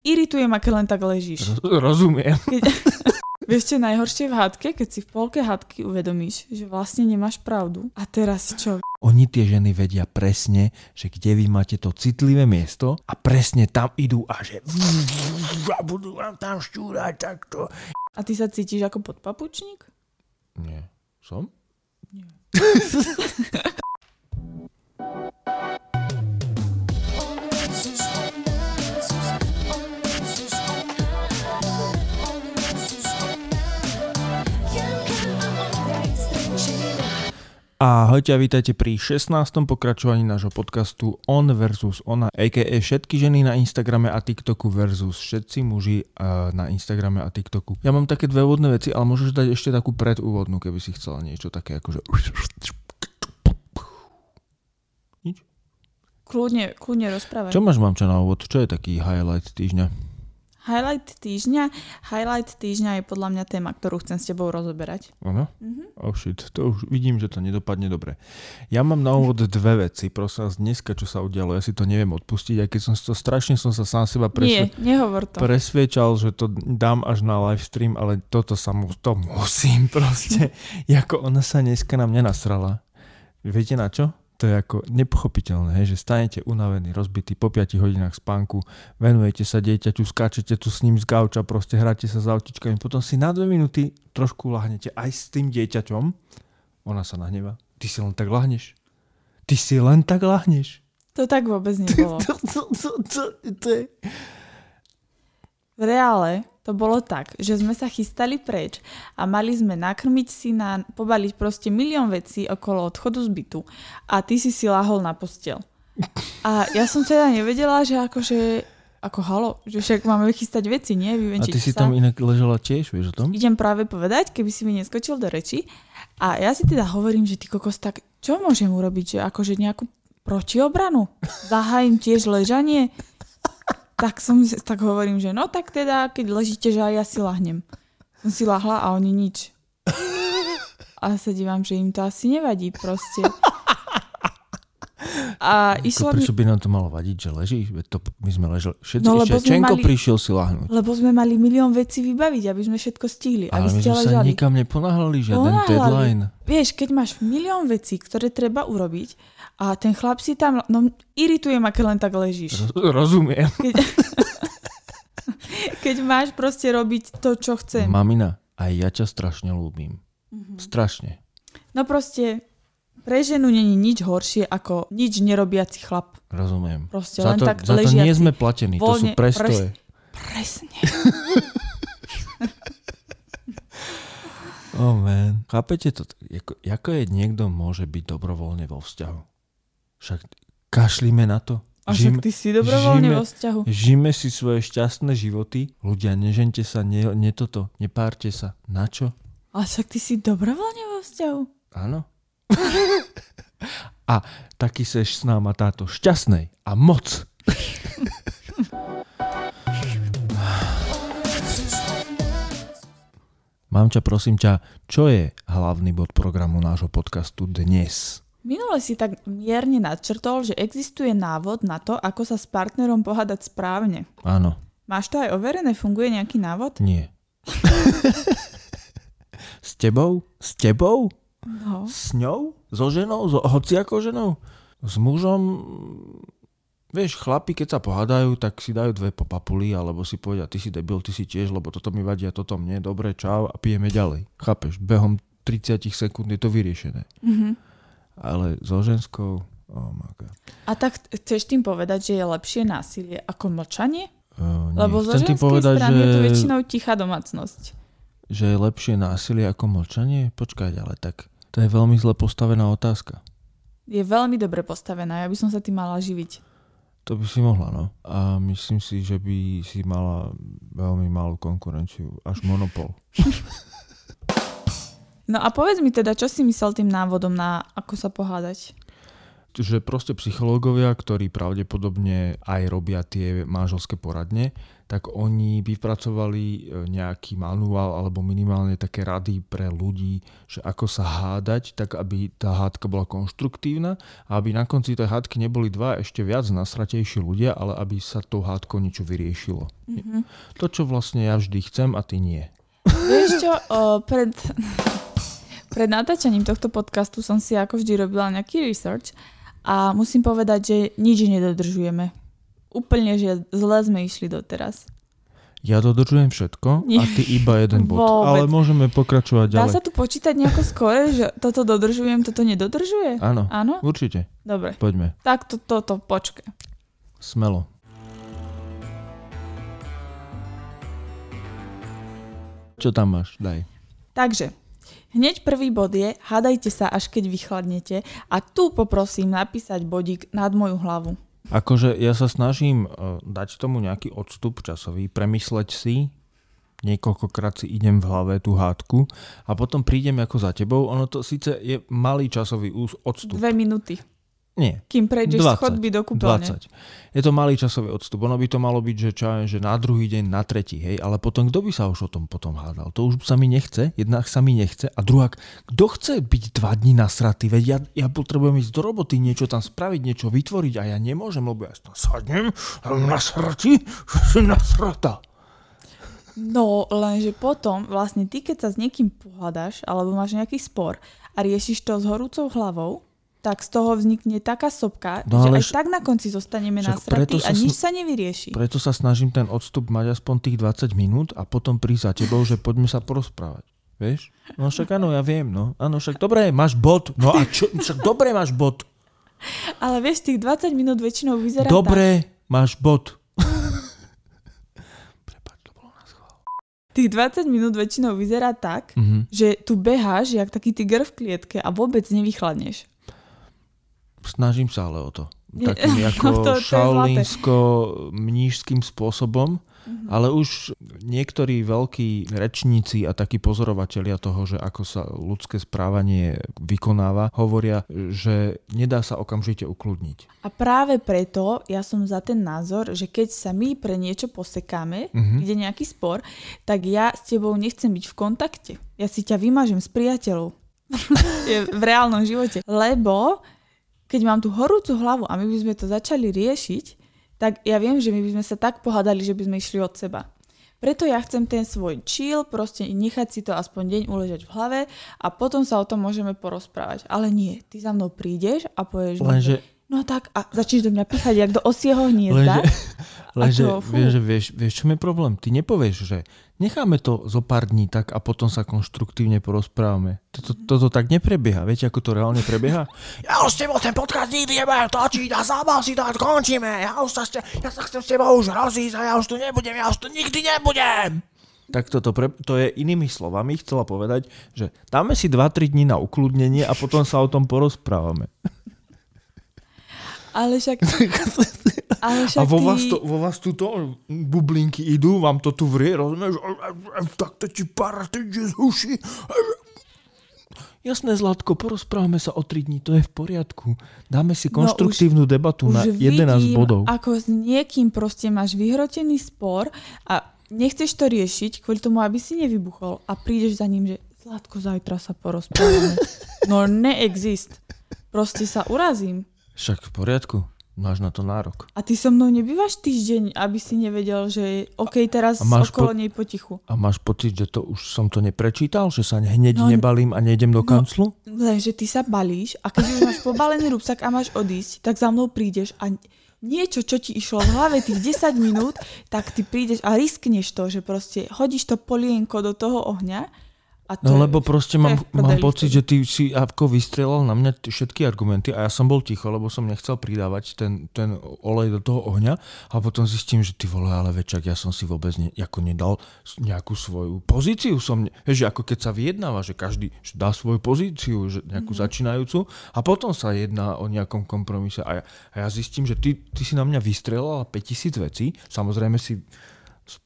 Irituje ma, keď len tak ležíš. Rozumiem. Vieš, čo najhoršie v hádke, keď si v polke hádky uvedomíš, že vlastne nemáš pravdu. A teraz čo? Oni tie ženy vedia presne, že kde vy máte to citlivé miesto a presne tam idú a že budú vám tam šťúrať takto. A ty sa cítiš ako podpapučník? Nie. Som? Nie. Ahojte a vítajte pri 16. pokračovaní nášho podcastu On versus Ona, a.k.a. všetky ženy na Instagrame a TikToku versus všetci muži na Instagrame a TikToku. Ja mám také dve úvodné veci, ale môžeš dať ešte takú predúvodnú, keby si chcela niečo také akože... Nič? Kľudne rozprávať. Čo máš, mamča, na úvod? Čo je taký highlight týždňa? Highlight týždňa je podľa mňa téma, ktorú chcem s tebou rozoberať. Áno? Mm-hmm. Oh shit, to už vidím, že to nedopadne dobre. Ja mám na úvod dve veci, prosím vás, dneska, čo sa udialo, ja si to neviem odpustiť, aj keď som to strašne sa sám seba presviečal, že to dám až na live stream, ale to musím proste. Jako ona sa dneska na mňa nasrala. Viete na čo? To je ako nepochopiteľné, že stanete unavený, rozbitý po 5 hodinách spánku, venujete sa dieťaťu, skáčete tu s ním z gauča, proste hráte sa s autičkami, potom si na 2 minúty trošku lahnete aj s tým dieťaťom. Ona sa nahnevá. Ty si len tak lahneš. To tak vôbec nebolo. To je... V reále to bolo tak, že sme sa chystali preč a mali sme nakrmiť syna, pobaliť proste milión vecí okolo odchodu z bytu a ty si lahol na posteľ. A ja som teda nevedela, že že však máme chystať veci, nie? Vyvenčiť sa. A ty si tam inak ležela tiež, vieš o tom? Idem práve povedať, keby si mi neskočil do reči. A ja si teda hovorím, že ty kokos, tak čo môžem urobiť? Že akože nejakú protiobranu? Zahájim tiež ležanie? Tak hovorím, že no tak teda, keď ležíte, že aj ja si lahnem. Som si lahla a oni nič. A sa divám, že im to asi nevadí proste. A išla... Prečo by nám to malo vadiť, že ležíš? My sme leželi všetci, no, prišiel si lahnúť. Lebo sme mali milión vecí vybaviť, aby sme všetko stihli. Ale my sme sa nikam neponáhľali, žiaden deadline. Vieš, keď máš milión vecí, ktoré treba urobiť a ten chlap si tam... No, irituje ma, keď len tak ležíš. Rozumiem. Keď máš proste robiť to, čo chcem. Mamina, aj ja ťa strašne ľúbim. Mm-hmm. Strašne. No proste... Pre ženu není nič horšie ako nič nerobiaci chlap. Rozumiem. Proste len tak ležiaci. Za to nie sme platení, voľne, to sú prestoje. Presne. Oh man. Chápete to? Ako je niekto môže byť dobrovoľne vo vzťahu? Však kašlíme na to. A však ty si dobrovoľne vo vzťahu. Žijme si svoje šťastné životy. Ľudia, nežente sa, nepárte sa. Na čo? A však ty si dobrovoľne vo vzťahu. Áno. A taký seš s náma táto šťastnej a moc. Mamča, prosím ťa, čo je hlavný bod programu nášho podcastu dnes? Minule si tak mierne nadčrtol, že existuje návod na to, ako sa s partnerom pohádať správne. Áno. Máš to aj overené? Funguje nejaký návod? Nie. S tebou? No. S ňou? So ženou? So hociakou ženou? S mužom? Vieš, chlapi, keď sa pohádajú, tak si dajú dve po papuli, alebo si povedia, ty si debil, ty si tiež, lebo toto mi vadí a toto mne. Dobre, čau a pijeme ďalej. Chápeš? Behom 30 sekúnd je to vyriešené. Mm-hmm. Ale so ženskou... Oh my God. A tak chceš tým povedať, že je lepšie násilie ako mlčanie? Lebo zo ženskej strany je to väčšinou tichá domácnosť. Že je lepšie násilie ako mlčanie? Počkaj, ale tak... To je veľmi zle postavená otázka. Je veľmi dobre postavená, ja by som sa tým mala živiť. To by si mohla, no. A myslím si, že by si mala veľmi malú konkurenciu, až monopol. No a povedz mi teda, čo si myslel tým návodom na ako sa pohádať? že proste psychológovia, ktorí pravdepodobne aj robia tie manželské poradne, tak oni vypracovali nejaký manuál alebo minimálne také rady pre ľudí, že ako sa hádať, tak aby tá hádka bola konštruktívna a aby na konci tej hádky neboli dva ešte viac nasratejší ľudia, ale aby sa tou hádkou niečo vyriešilo. Mm-hmm. To, čo vlastne ja vždy chcem a ty nie. Vieš čo, pred natáčaním tohto podcastu som si ako vždy robila nejaký research a musím povedať, že nič nedodržujeme. Úplne, že zle sme išli doteraz. Ja dodržujem všetko a ty iba jeden bod. Vôbec. Ale môžeme pokračovať ďalej. Dá sa tu počítať nejako skôr, že toto dodržujem, toto nedodržuje? Áno, áno? Určite. Dobre. Poďme. Tak toto počkaj. Smelo. Čo tam máš? Daj. Takže, hneď prvý bod je, hádajte sa, až keď vychladnete, a tu poprosím napísať bodík nad moju hlavu. Akože ja sa snažím dať tomu nejaký odstup časový, premysleť si, niekoľkokrát si idem v hlave tú hádku a potom prídem ako za tebou, ono to síce je malý časový odstup. 2 minúty. Nie. Kým prejdeš z chodby do kúpeľne. 20. Je to malý časový odstup. Ono by to malo byť, že, že na druhý deň, na tretí, hej, ale potom kto by sa už o tom potom hádal? To už sa mi nechce, jednak sa mi nechce a druhák, kto chce byť 2 dni nasratý? Veď ja potrebujem ísť do roboty, niečo tam spraviť, niečo vytvoriť a ja nemôžem, lebo ja tam sadnem a nasratí, že si nasratá. No, lenže potom vlastne ty, keď sa s niekým pohádaš alebo máš nejaký spor a riešiš to s horúcou hlavou, tak z toho vznikne taká sopka, no, že aj tak na konci zostaneme nasratí a nič sa nevyrieši. Preto sa snažím ten odstup mať aspoň tých 20 minút a potom prísť za tebou, že poďme sa porozprávať. Vieš? No však áno, ja viem, no. Áno, však dobre, máš bod. No a čo? Však dobre, máš bod. Ale vieš, tých 20 minút väčšinou vyzerá tak. Dobre, máš bod. Tých 20 minút väčšinou vyzerá tak, že tu beháš jak taký tiger v klietke a vôbec nevychladneš. Snažím sa ale o to. Takým ako šaolínsko-mníšským spôsobom. Mm-hmm. Ale už niektorí veľkí rečníci a takí pozorovatelia toho, že ako sa ľudské správanie vykonáva, hovoria, že nedá sa okamžite ukludniť. A práve preto ja som za ten názor, že keď sa my pre niečo posekáme, ide nejaký spor, tak ja s tebou nechcem byť v kontakte. Ja si ťa vymažem s priateľov. V reálnom živote. Lebo keď mám tú horúcu hlavu a my by sme to začali riešiť, tak ja viem, že my by sme sa tak pohádali, že by sme išli od seba. Preto ja chcem ten svoj chill, proste nechať si to aspoň deň uležať v hlave a potom sa o tom môžeme porozprávať. Ale nie, ty za mnou prídeš a povieš, no tak a začneš do mňa píchať jak do osieho hniezda. Vieš, čo je problém? Ty nepovieš, že necháme to zo pár dní tak a potom sa konštruktívne porozprávame. Toto tak neprebieha. Viete, ako to reálne prebieha? Ja už s tebou ten podcast nikdy nebudem točiť a zábal si to a končíme. Ja sa chcem s tebou už rozísť a ja už tu nebudem, ja už tu nikdy nebudem. Tak to je inými slovami chcela povedať, že dáme si 2-3 dní na ukludnenie a potom sa o tom porozprávame. Ale však a vo vás tu to bublinky idú, vám to tu vrie, rozumieš? Tak to ti pár týdne z uši. Jasné, Zlatko, porozprávame sa o 3 dní, to je v poriadku. Dáme si konštruktívnu debatu na 11 bodov. Ako s niekým proste máš vyhrotený spor a nechceš to riešiť kvôli tomu, aby si nevybuchol a prídeš za ním, že Zlatko, zajtra sa porozprávame. No neexist. Proste sa urazím. Však v poriadku, máš na to nárok. A ty so mnou nebývaš týždeň, aby si nevedel, že OK, teraz okolo nej potichu. A máš pocit, že to už som to neprečítal? Že sa hneď nebalím a nejdem do kanclu? Lenže ty sa balíš a keď už máš pobalený rúbsak a máš odísť, tak za mnou prídeš a niečo, čo ti išlo v hlave tých 10 minút, tak ty prídeš a riskneš to, že proste hodíš to polienko do toho ohňa. No lebo proste mám pocit, že ty si ako vystrelal na mňa všetky argumenty a ja som bol ticho, lebo som nechcel pridávať ten olej do toho ohňa a potom zistím, že ty vole, ale večak, ja som si vôbec nedal nejakú svoju pozíciu. Vieš, ako keď sa vyjednáva, že každý dá svoju pozíciu, že nejakú začínajúcu a potom sa jedná o nejakom kompromise a ja zistím, že ty si na mňa vystrelala 5000 vecí, samozrejme si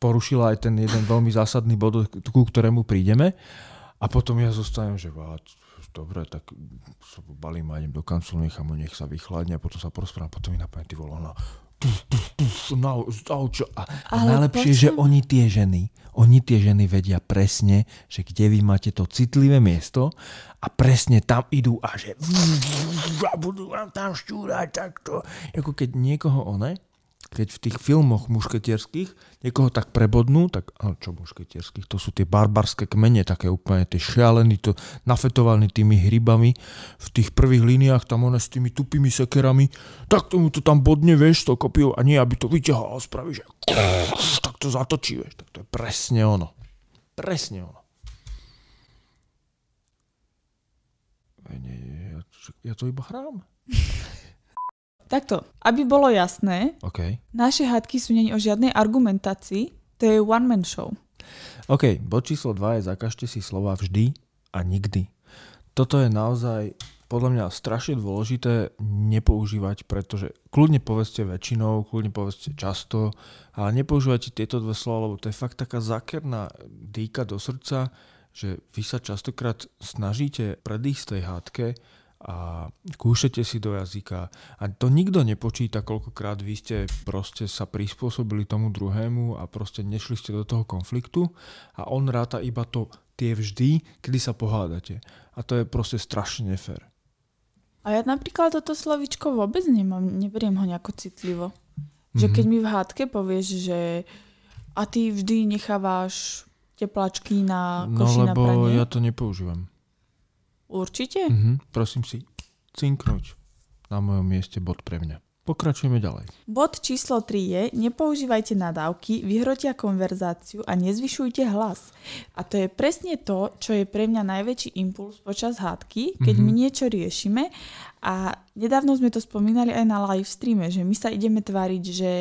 porušila aj ten jeden veľmi zásadný bod, ku ktorému prídeme. A potom ja zostanem, že dobre, tak balím a idem do kanclu, nechám ho, nech sa vychladne a potom sa porozprávam, potom mi napadne, ty vole, ona a najlepšie, že oni tie ženy vedia presne, že kde vy máte to citlivé miesto a presne tam idú a že a budú vám tam šťúrať takto. Ako keď niekoho keď v tých filmoch mušketierských niekoho tak prebodnú, tak čo mušketierských, to sú tie barbarské kmene, také úplne tie šialení, to nafetovaní tými hrybami v tých prvých líniách, tam ona s tými tupými sekerami, tak tomu to tam bodne, vieš, to kopiu a nie, aby to vyťahal a spraví, že tak to zatočí, vieš, tak to je presne ono. Presne ono. Ja to iba hrám. Takto, aby bolo jasné, okay. Naše hádky sú nie o žiadnej argumentácii, to je one-man show. OK, bod číslo 2 je zakažte si slova vždy a nikdy. Toto je naozaj podľa mňa strašne dôležité nepoužívať, pretože kľudne povedzte väčšinou, kľudne povedzte často, ale nepoužívajte tieto dve slova, lebo to je fakt taká zákerná dýka do srdca, že vy sa častokrát snažíte predísť tej hádke, a kúšete si do jazyka a to nikto nepočíta, koľkokrát vy ste proste sa prispôsobili tomu druhému a proste nešli ste do toho konfliktu a on ráta iba to tie vždy, kedy sa pohádate a to je proste strašne nefér. A ja napríklad toto slovičko vôbec nemám, neberiem ho nejako citlivo. Že keď mi v hádke povieš, že a ty vždy nechávaš tepláčky na koši na pranie. No lebo ja to nepoužívam. Určite? Prosím si, cinknúť na mojom mieste bod pre mňa. Pokračujeme ďalej. Bod číslo 3 je, nepoužívajte nadávky, vyhrotia konverzáciu a nezvyšujte hlas. A to je presne to, čo je pre mňa najväčší impuls počas hádky, keď my niečo riešime. A nedávno sme to spomínali aj na live streame, že my sa ideme tváriť, že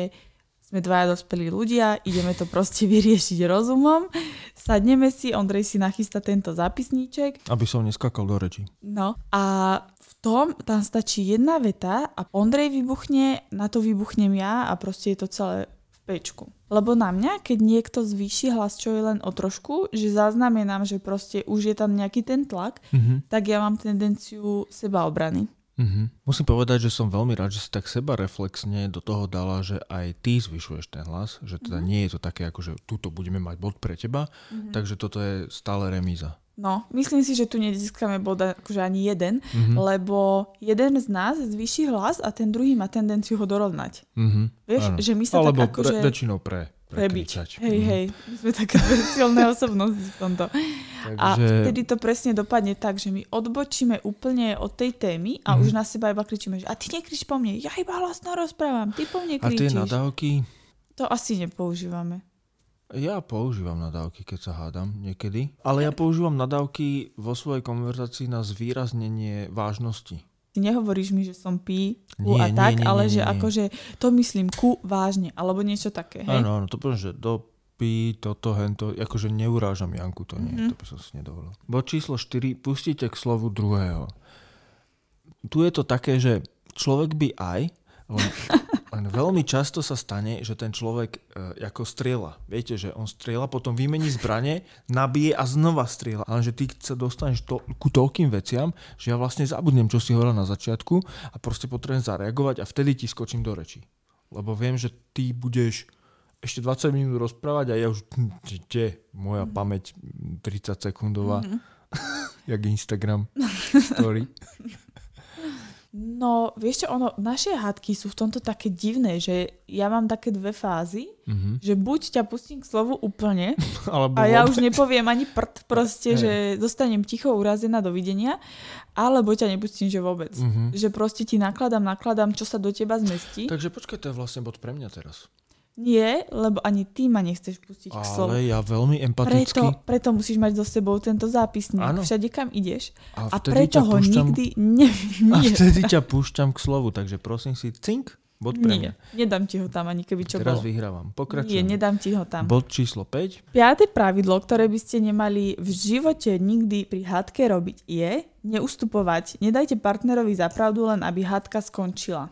sme dvaja dospelí ľudia, ideme to proste vyriešiť rozumom. Sadneme si, Ondrej si nachystá tento zápisníček. Aby som neskakal do rečí. No a v tom tam stačí jedna veta a Ondrej vybuchne, na to vybuchnem ja a proste je to celé v pečku. Lebo na mňa, keď niekto zvýši hlas, čo je len o trošku, že zaznamenám, že proste už je tam nejaký ten tlak, tak ja mám tendenciu sebaobrany. Musím povedať, že som veľmi rád, že si tak seba reflexne do toho dala, že aj ty zvyšuješ ten hlas, že teda nie je to také ako, že tuto budeme mať bod pre teba, takže toto je stále remíza. No, myslím si, že tu nezískame bod akože ani jeden, lebo jeden z nás zvýši hlas a ten druhý má tendenciu ho dorovnať. Vieš, že my sa alebo tak akože väčšinou prekričať. Hej, my sme také silné osobnosti v tomto. A vtedy to presne dopadne tak, že my odbočíme úplne od tej témy a už na seba iba kričíme, že a ty nekrič po mne, ja iba hlasno rozprávam, ty po mne kričíš. A tie nadávky? To asi nepoužívame. Ja používam nadávky, keď sa hádam niekedy. Ale ja používam nadávky vo svojej konverzácii na zvýraznenie vážnosti. Ty nehovoríš mi, že som nie, akože to myslím ku vážne, alebo niečo také. Áno, to poviem, že do toto, hento, akože neurážam Janku, to nie, to by som si nedovolil. Bod číslo 4, pustite k slovu druhého. Tu je to také, že človek by aj, len veľmi často sa stane, že ten človek ako strieľa. Viete, že on strieľa, potom vymení zbrane, nabije a znova strieľa. Ale že ty sa dostaneš ku toľkým veciam, že ja vlastne zabudnem, čo si hovoril na začiatku a proste potrebujem zareagovať a vtedy ti skočím do rečí. Lebo viem, že ty budeš ešte 20 minút rozprávať a ja už moja pamäť 30 sekundová jak Instagram story. No, vieš čo, naše hádky sú v tomto také divné, že ja mám také dve fázy, že buď ťa pustím k slovu úplne a ja už nepoviem ani proste, že dostanem ticho, urazená, dovidenia, alebo ťa nepustím, že vôbec. Že proste ti nakladám, čo sa do teba zmestí. Takže počkaj, to je vlastne bod pre mňa teraz. Nie, lebo ani ty ma nechceš pustiť k slovu. Ale ja veľmi empaticky. Preto musíš mať so sebou tento zápisník. Áno. Všade, kam ideš. A preto ho nikdy neviem. A vtedy ťa púšťam k slovu, takže prosím si, cink, bod pre mňa. Nie, nedám ti ho tam, ani keby čo teraz bolo. Teraz vyhrávam. Pokračujem. Nie, nedám ti ho tam. Bod číslo 5. 5. pravidlo, ktoré by ste nemali v živote nikdy pri hádke robiť je neustupovať. Nedajte partnerovi za pravdu, len aby hádka skončila.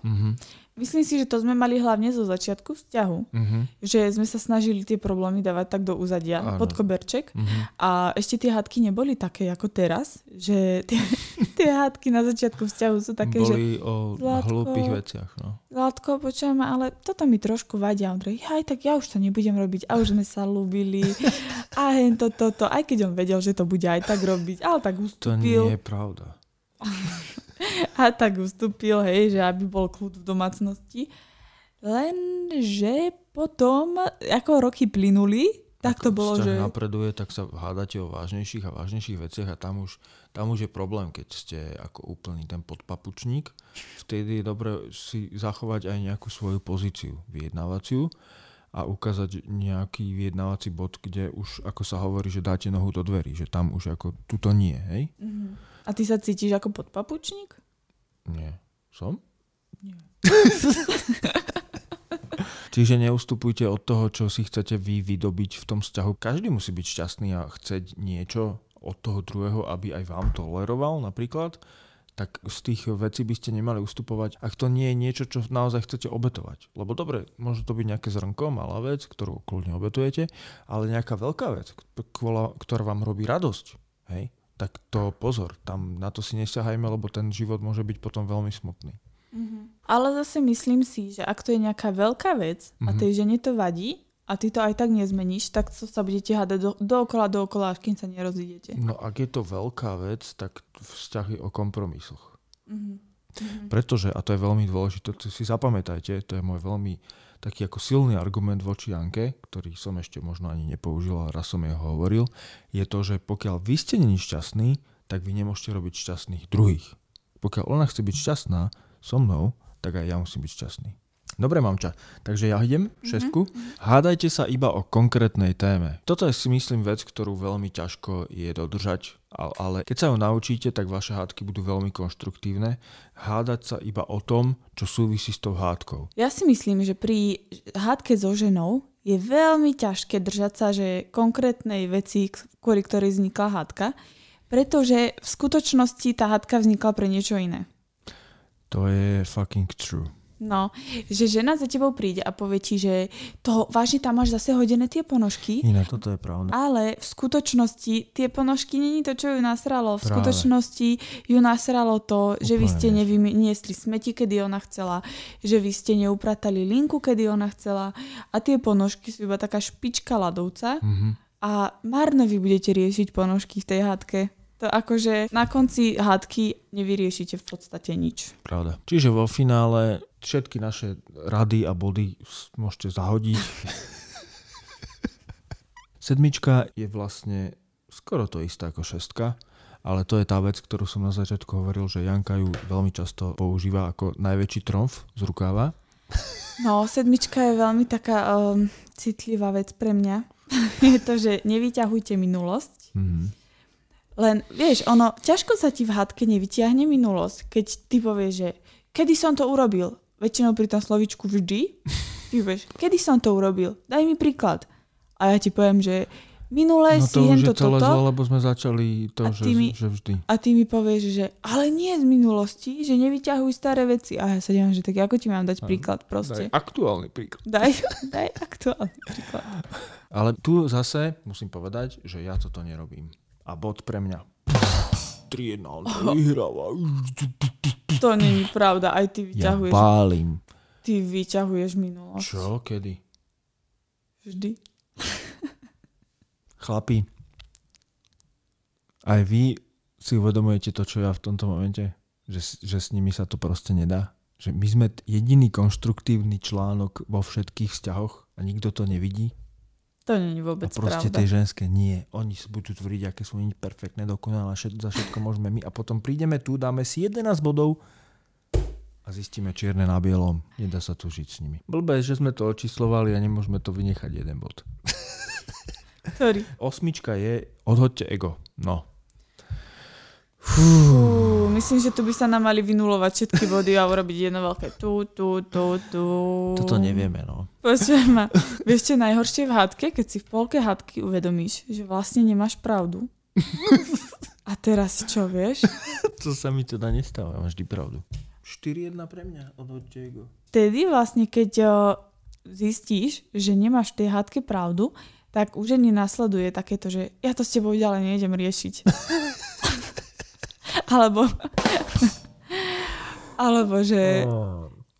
Myslím si, že to sme mali hlavne zo začiatku vzťahu, že sme sa snažili tie problémy dávať tak do úzadia, pod koberček. A ešte tie hádky neboli také ako teraz, že tie hádky na začiatku vzťahu sú také, boli že... Boli o hlúpých veciach. No. Zlatko, počujem, ale toto mi trošku vadia. Ondrej, tak ja už to nebudem robiť. A už sme sa ľúbili. A hen toto. Aj keď on vedel, že to bude aj tak robiť. Ale tak ustúpil. To nie je pravda. A tak ustúpil, hej, že aby bol kľud v domácnosti. Lenže potom, ako roky plynuli, tak to bolo, že... Ak napreduje, tak sa hádate o vážnejších a vážnejších veciach a tam už je problém, keď ste ako úplný ten podpapučník. Vtedy je dobre si zachovať aj nejakú svoju pozíciu vyjednávaciu a ukázať nejaký vyjednávací bod, kde už, ako sa hovorí, že dáte nohu do dverí, že tam už ako tuto nie, hej? A ty sa cítiš ako podpapučník? Nie. Som? Nie. Čiže neustupujte od toho, čo si chcete vy vydobiť v tom vzťahu. Každý musí byť šťastný a chceť niečo od toho druhého, aby aj vám toleroval napríklad. Tak z tých vecí by ste nemali ustupovať, ak to nie je niečo, čo naozaj chcete obetovať. Lebo dobre, môže to byť nejaké zrnko, malá vec, ktorú kľudne obetujete, ale nejaká veľká vec, ktorá vám robí radosť. Hej? Tak to pozor, tam na to si nesahajme, lebo ten život môže byť potom veľmi smutný. Ale zase myslím si, že ak to je nejaká veľká vec a tej žene to vadí a ty to aj tak nezmeníš, tak to sa budete hádať dookola, až kým sa nerozídete. No ak je to veľká vec, tak vzťahy o kompromisoch. Pretože, a to je veľmi dôležité, to si zapamätajte, to je môj veľmi taký ako silný argument voči Anke, ktorý som ešte možno ani nepoužil, ale raz som jej hovoril, je to, že pokiaľ vy ste není šťastní, tak vy nemôžete robiť šťastných druhých. Pokiaľ ona chce byť šťastná so mnou, tak aj ja musím byť šťastný. Dobre, mamča, takže ja idem šestku. Hádajte sa iba o konkrétnej téme. Toto je si myslím vec, ktorú veľmi ťažko je dodržať, ale keď sa ju naučíte, tak vaše hádky budú veľmi konštruktívne. Hádať sa iba o tom, čo súvisí s tou hádkou. Ja si myslím, že pri hádke so ženou je veľmi ťažké držať sa že konkrétnej veci, kvôli ktorej vznikla hádka, pretože v skutočnosti tá hádka vznikla pre niečo iné. To je fucking true. No, že žena za tebou príde a povie ti, že to vážne tam máš zase hodené tie ponožky. Inak toto je pravda. Ale v skutočnosti tie ponožky není to, čo ju nasralo. V skutočnosti ju nasralo to, že vy ste nevyniesli smeti, kedy ona chcela, že vy ste neupratali linku, kedy ona chcela a tie ponožky sú iba taká špička ľadovca a márne vy budete riešiť ponožky v tej hádke. To akože na konci hádky nevyriešite v podstate nič. Pravda. Čiže vo finále všetky naše rady a body môžete zahodiť. 7 je vlastne skoro to isté ako 6, ale to je tá vec, ktorú som na začiatku hovoril, že Janka ju veľmi často používa ako najväčší tromf z rukáva. No, 7 je veľmi taká citlivá vec pre mňa. Je to, že nevyťahujte minulosť. Len, vieš, ono, ťažko sa ti v hádke nevyťahne minulosť, keď ty povieš, že kedy som to urobil? Väčšinou pri tom slovíčku vždy. Ty povieš, kedy som to urobil? Daj mi príklad. A ja ti poviem, že minulé no si hento toto. No to už je celé zlo, lebo sme začali to, že vždy. A ty mi povieš, že ale nie z minulosti, že nevyťahuj staré veci. A ja sa dám, že tak ako ti mám dať príklad proste. Daj aktuálny príklad. Daj aktuálny príklad. Ale tu zase musím povedať, že ja toto nerobím. A bod pre mňa. 3-1, vyhráva. To nie je pravda, aj ty vyťahuješ. Ja pálim. Ty vyťahuješ minulosť. Čo? Kedy? Vždy. Chlapi, aj vy si uvedomujete to, čo ja v tomto momente? Že s nimi sa to proste nedá? Že my sme jediný konštruktívny článok vo všetkých vzťahoch a nikto to nevidí? To nie je vôbec pravda. A proste tie ženské nie. Oni budú tvrdiť, aké sú oni perfektné, dokonalé, za všetko môžeme my. A potom prídeme tu, dáme si 11 bodov a zistíme čierne na bielom. Nedá sa tu žiť s nimi. Blbé, že sme to očíslovali a nemôžeme to vynechať jeden bod. Sorry. 8 je odhoďte ego. No. Myslím, že tu by sa nám mali vynulovať všetky body a urobiť jedno veľké tu. Toto nevieme, no. Počujem ma. Vieš, čo najhoršie v hádke? Keď si v polke hádky uvedomíš, že vlastne nemáš pravdu. A teraz čo, vieš? To sa mi teda nestáva, máš vždy pravdu. 4-1 pre mňa od Ortegu. Vtedy vlastne, keď zistíš, že nemáš v tej hádke pravdu, tak už ani nasleduje takéto, že ja to s tebou ďalej nejdem riešiť. Alebo že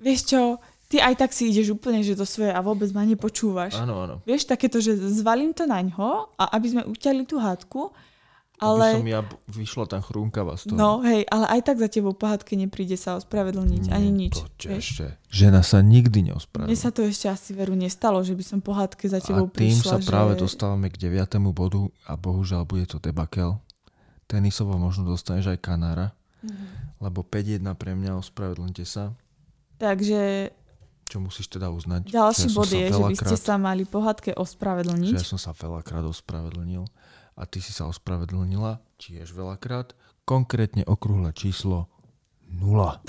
vieš čo, ty aj tak si ideš úplne že do svoje a vôbec ma nepočúvaš. Áno, áno. Vieš, takéto, že zvalím to naňho a aby sme utiali tú hádku, ale... Aby som ja vyšla tá chrúnkava z toho. No, hej, ale aj tak za tebou po hádke nepríde sa ospravedlniť, ani nič. Ešte. Žena sa nikdy neospravedlní. Mne sa to ešte asi veru nestalo, že by som po hádke za tebou prišla. A tým prišla, sa práve dostávame k 9. bodu a bohužiaľ bude to debakel. Tenisovo možno dostaneš aj Kanára, lebo 5-1 pre mňa, ospravedlňte sa. Takže... Čo musíš teda uznať. Ďalší bod je, že by ste sa mali po hádke ospravedlniť. Že ja som sa veľakrát ospravedlnil. A ty si sa ospravedlnila tiež veľakrát, konkrétne okrúhle číslo 0.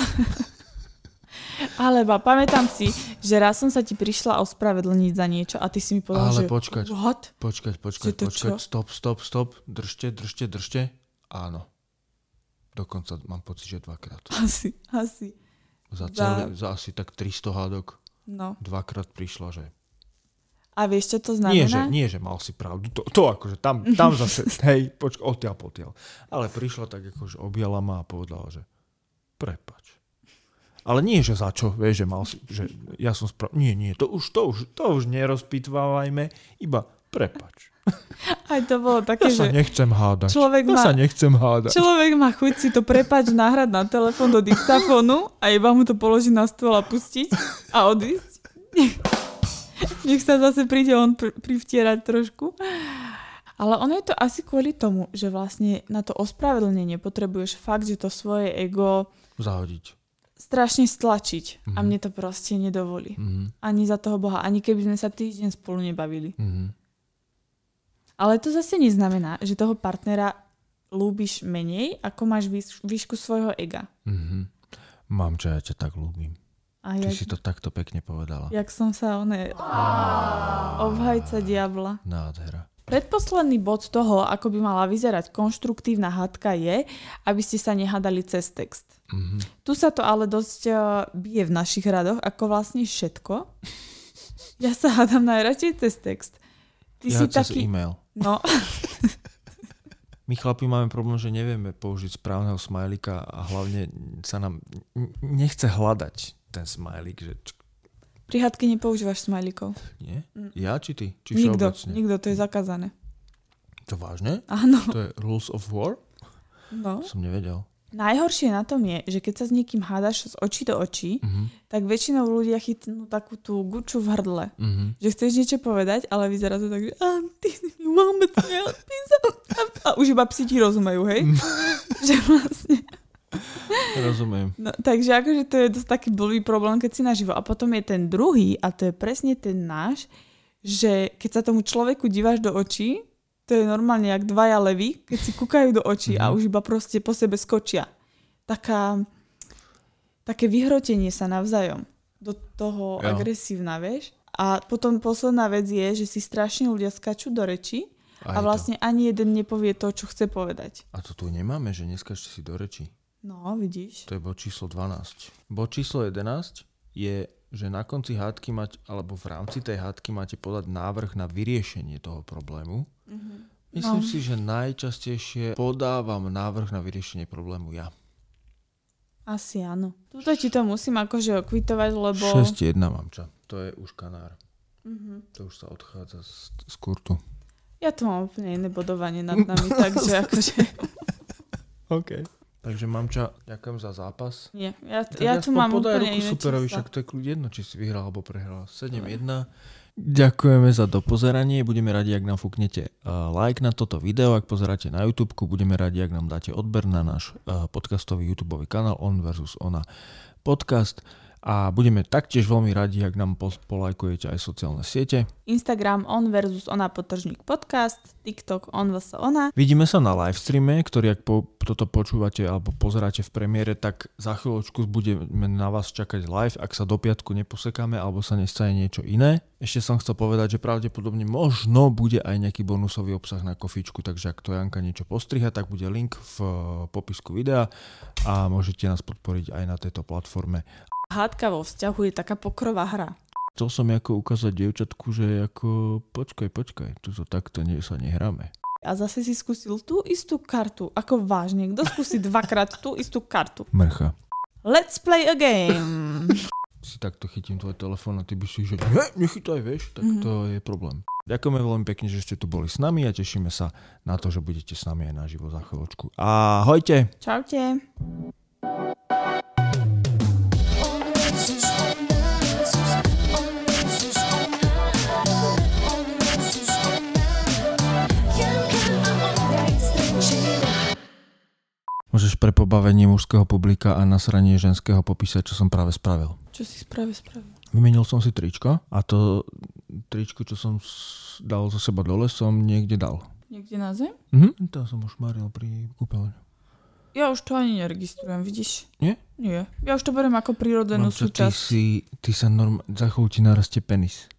Alebo pamätám si, že raz som sa ti prišla ospravedlniť za niečo a ty si mi povedal, že... Ale počkať, stop, držte. Áno. Dokonca mám pocit, že dvakrát. Asi. Za asi tak 300 hádok. No. Dvakrát prišla, že... A vieš, čo to znamená? Nie, že mal si pravdu. To akože tam zase, hej, počkaj, odtiaľ. Ale prišla tak akože objala ma a povedala, že prepáč. Ale nie, že za čo, vieš, že mal si, že ja som správny. Nie, to už nerozpitvávajme, iba prepáč. Aj to bolo také, že... Ja sa nechcem hádať. Človek má chuť si to prepáč nahrať na telefón do diktafónu a iba mu to položiť na stôl a pustiť a odísť. Nech sa zase príde on privtierať trošku. Ale ono je to asi kvôli tomu, že vlastne na to ospravedlnenie potrebuješ fakt, že to svoje ego zahodiť. Strašne stlačiť. Mm-hmm. A mne to proste nedovolí. Mm-hmm. Ani za toho Boha. Ani keby sme sa týždeň spolu nebavili. Mm-hmm. Ale to zase neznamená, že toho partnera ľúbiš menej, ako máš výšku svojho ega. Mm-hmm. Mám, čo ja ťa tak ľúbim. A ty si to takto pekne povedala. Jak som sa obhajca diabla. Nádhera. Predposledný bod toho, ako by mala vyzerať konštruktívna hádka je, aby ste sa nehádali cez text. Mm-hmm. Tu sa to ale dosť bije v našich radoch, ako vlastne všetko. Ja sa hádam najradšej cez text. Ja cez e-mail. No. My chlapi máme problém, že nevieme použiť správneho smajlika a hlavne sa nám nechce hľadať ten smajlik, že... Pri hádke nepoužívaš smajlikov. Nie? Ja či ty? Či nikto, to je zakázané. To vážne? Áno. To je rules of war? No. Som nevedel. Najhoršie na tom je, že keď sa s niekým hádaš z očí do očí, tak väčšinou ľudia chytnú takú tú guču v hrdle. Mm-hmm. Že chceš niečo povedať, ale vyzerá to tak, že a už iba psi ti rozumejú, hej? Že vlastne... Rozumiem. No, takže akože to je dosť taký blbý problém, keď si naživo. A potom je ten druhý, a to je presne ten náš, že keď sa tomu človeku diváš do očí, to je normálne jak dvaja levy, keď si kúkajú do očí a už iba proste po sebe skočia. Také vyhrotenie sa navzájom. Do toho agresívna, vieš. A potom posledná vec je, že si strašne ľudia skačú do reči a vlastne ani jeden nepovie to, čo chce povedať. A to tu nemáme, že neskačte si do reči. No, vidíš. To je bod číslo 12. Bod číslo 11 je, že na konci hádky mať, alebo v rámci tej hádky máte podať návrh na vyriešenie toho problému. Mm-hmm. Myslím si, že najčastejšie podávam návrh na vyriešenie problému ja. Asi áno. Tuto ti to musím akože okvitovať, lebo... 6-1 mám čo. To je už Kanár. Mm-hmm. To už sa odchádza z kurtu. Ja tu mám úplne iné bodovanie nad nami, takže akože... OK. Takže mamča, ďakujem za zápas. Nie, ja tu mám úplne iné čísla. Superovi, však to je kľud jedno, či si vyhral alebo prehral. 7-1. Ďakujeme za dopozeranie. Budeme radi, ak nám fúknete like na toto video. Ak pozeráte na YouTubeku, budeme radi, ak nám dáte odber na náš podcastový YouTubeový kanál On vs. Ona podcast. a budeme taktiež veľmi radi, ak nám polajkujete aj sociálne siete. Instagram on_ona_podcast, TikTok on_ona. Vidíme sa na livestreame, ktorý ak toto počúvate alebo pozeráte v premiére, tak za chvíľočku budeme na vás čakať live, ak sa do piatku neposekáme alebo sa nestane niečo iné. Ešte som chcel povedať, že pravdepodobne možno bude aj nejaký bonusový obsah na kofičku, takže ak to Janka niečo postriha, tak bude link v popisku videa a môžete nás podporiť aj na tejto platforme. Hádka vo vzťahu je taká pokrová hra. Chcel som ako ukázať dievčatku, že ako počkaj, tuto takto sa nehráme. A zase si skúsil tú istú kartu. Ako vážne, kto skúsi dvakrát tú istú kartu? Mrcha. Let's play a game. Si takto chytím tvoj telefón a ty by si, že nechytaj, vieš, tak to je problém. Ďakujeme veľmi pekne, že ste tu boli s nami a tešíme sa na to, že budete s nami aj naživo za chvíľočku. Ahojte! Čaute! Môžeš pre pobavenie mužského publika a nasranie ženského popísať, čo som práve spravil. Čo si spravil? Vymenil som si tričko a to tričko, čo som dal zo seba dole, som niekde dal. Niekde na zem? To som už maril pri kúpeľni. Ja už to ani neregistrujem, vidíš? Nie? Nie. Ja už to beriem ako prírodzenú súčasť. Ty sa za chvíľu ti narastie penis.